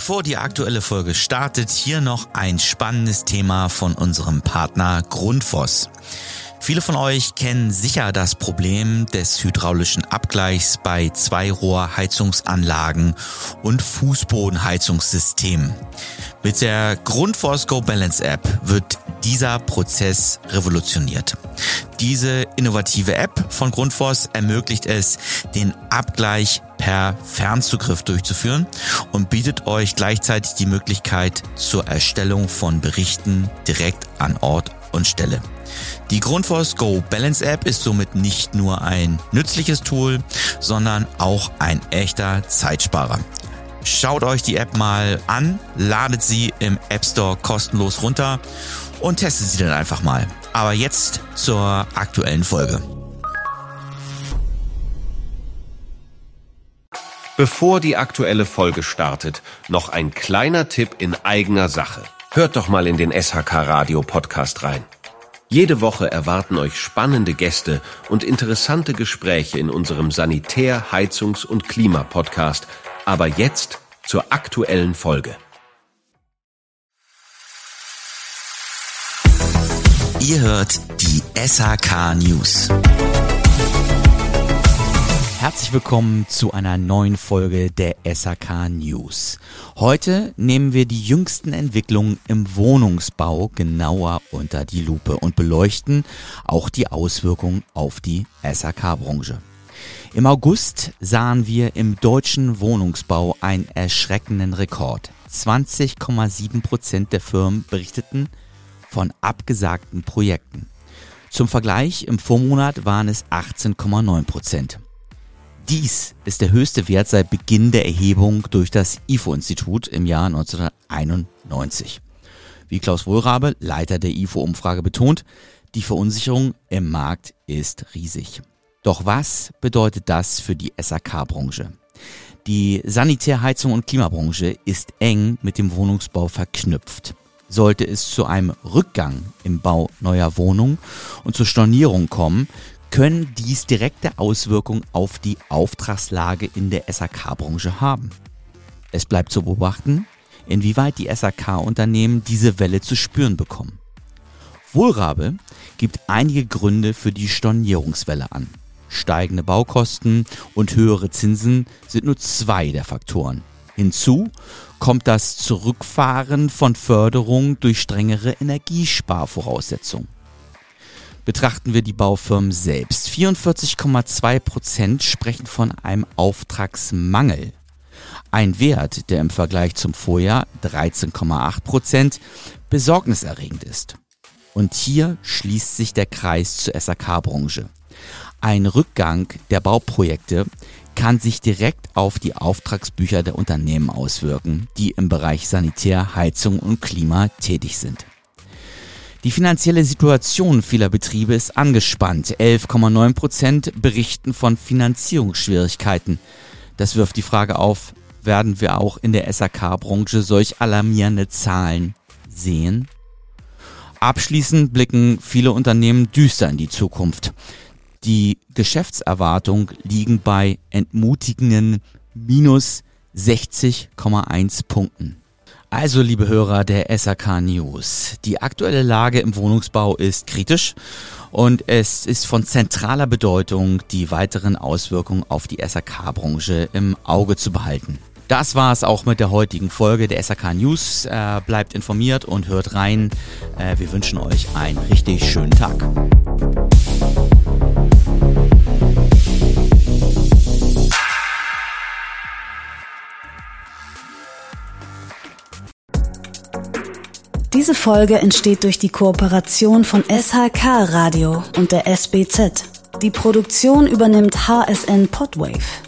Bevor die aktuelle Folge startet, hier noch ein spannendes Thema von unserem Partner Grundfos. Viele von euch kennen sicher das Problem des hydraulischen Abgleichs bei Zweirohrheizungsanlagen und Fußbodenheizungssystemen. Mit der Grundfos Go-Balance-App wird dieser Prozess revolutioniert. Diese innovative App von Grundfos ermöglicht es, den Abgleich per Fernzugriff durchzuführen und bietet euch gleichzeitig die Möglichkeit zur Erstellung von Berichten direkt an Ort und Stelle. Die Grundfos Go-Balance-App ist somit nicht nur ein nützliches Tool, sondern auch ein echter Zeitsparer. Schaut euch die App mal an, ladet sie im App Store kostenlos runter und testet sie dann einfach mal. Aber jetzt zur aktuellen Folge. Bevor die aktuelle Folge startet, noch ein kleiner Tipp in eigener Sache. Hört doch mal in den SHK-Radio-Podcast rein. Jede Woche erwarten euch spannende Gäste und interessante Gespräche in unserem Sanitär-, Heizungs- und Klima-Podcast. Aber jetzt zur aktuellen Folge. Ihr hört die SHK News. Herzlich willkommen zu einer neuen Folge der SHK News. Heute nehmen wir die jüngsten Entwicklungen im Wohnungsbau genauer unter die Lupe und beleuchten auch die Auswirkungen auf die SHK-Branche. Im August sahen wir im deutschen Wohnungsbau einen erschreckenden Rekord. 20,7% der Firmen berichteten von abgesagten Projekten. Zum Vergleich, im Vormonat waren es 18,9%. Dies ist der höchste Wert seit Beginn der Erhebung durch das IFO-Institut im Jahr 1991. Wie Klaus Wohlrabe, Leiter der IFO-Umfrage, betont, die Verunsicherung im Markt ist riesig. Doch was bedeutet das für die SHK-Branche? Die Sanitär-, Heizung- und Klimabranche ist eng mit dem Wohnungsbau verknüpft. Sollte es zu einem Rückgang im Bau neuer Wohnungen und zur Stornierung kommen, können dies direkte Auswirkungen auf die Auftragslage in der SHK-Branche haben. Es bleibt zu beobachten, inwieweit die SHK-Unternehmen diese Welle zu spüren bekommen. Wohlrabe gibt einige Gründe für die Stornierungswelle an. Steigende Baukosten und höhere Zinsen sind nur zwei der Faktoren. Hinzu kommt das Zurückfahren von Förderungen durch strengere Energiesparvoraussetzungen. Betrachten wir die Baufirmen selbst. 44,2% sprechen von einem Auftragsmangel. Ein Wert, der im Vergleich zum Vorjahr 13,8% besorgniserregend ist. Und hier schließt sich der Kreis zur SHK-Branche. Ein Rückgang der Bauprojekte kann sich direkt auf die Auftragsbücher der Unternehmen auswirken, die im Bereich Sanitär, Heizung und Klima tätig sind. Die finanzielle Situation vieler Betriebe ist angespannt. 11,9% berichten von Finanzierungsschwierigkeiten. Das wirft die Frage auf, werden wir auch in der SHK-Branche solch alarmierende Zahlen sehen? Abschließend blicken viele Unternehmen düster in die Zukunft. Die Geschäftserwartungen liegen bei entmutigenden minus 60,1 Punkten. Also, liebe Hörer der SHK News, die aktuelle Lage im Wohnungsbau ist kritisch und es ist von zentraler Bedeutung, die weiteren Auswirkungen auf die SHK-Branche im Auge zu behalten. Das war es auch mit der heutigen Folge der SHK News. Bleibt informiert und hört rein. Wir wünschen euch einen richtig schönen Tag. Diese Folge entsteht durch die Kooperation von SHK Radio und der SBZ. Die Produktion übernimmt HSN Podwave.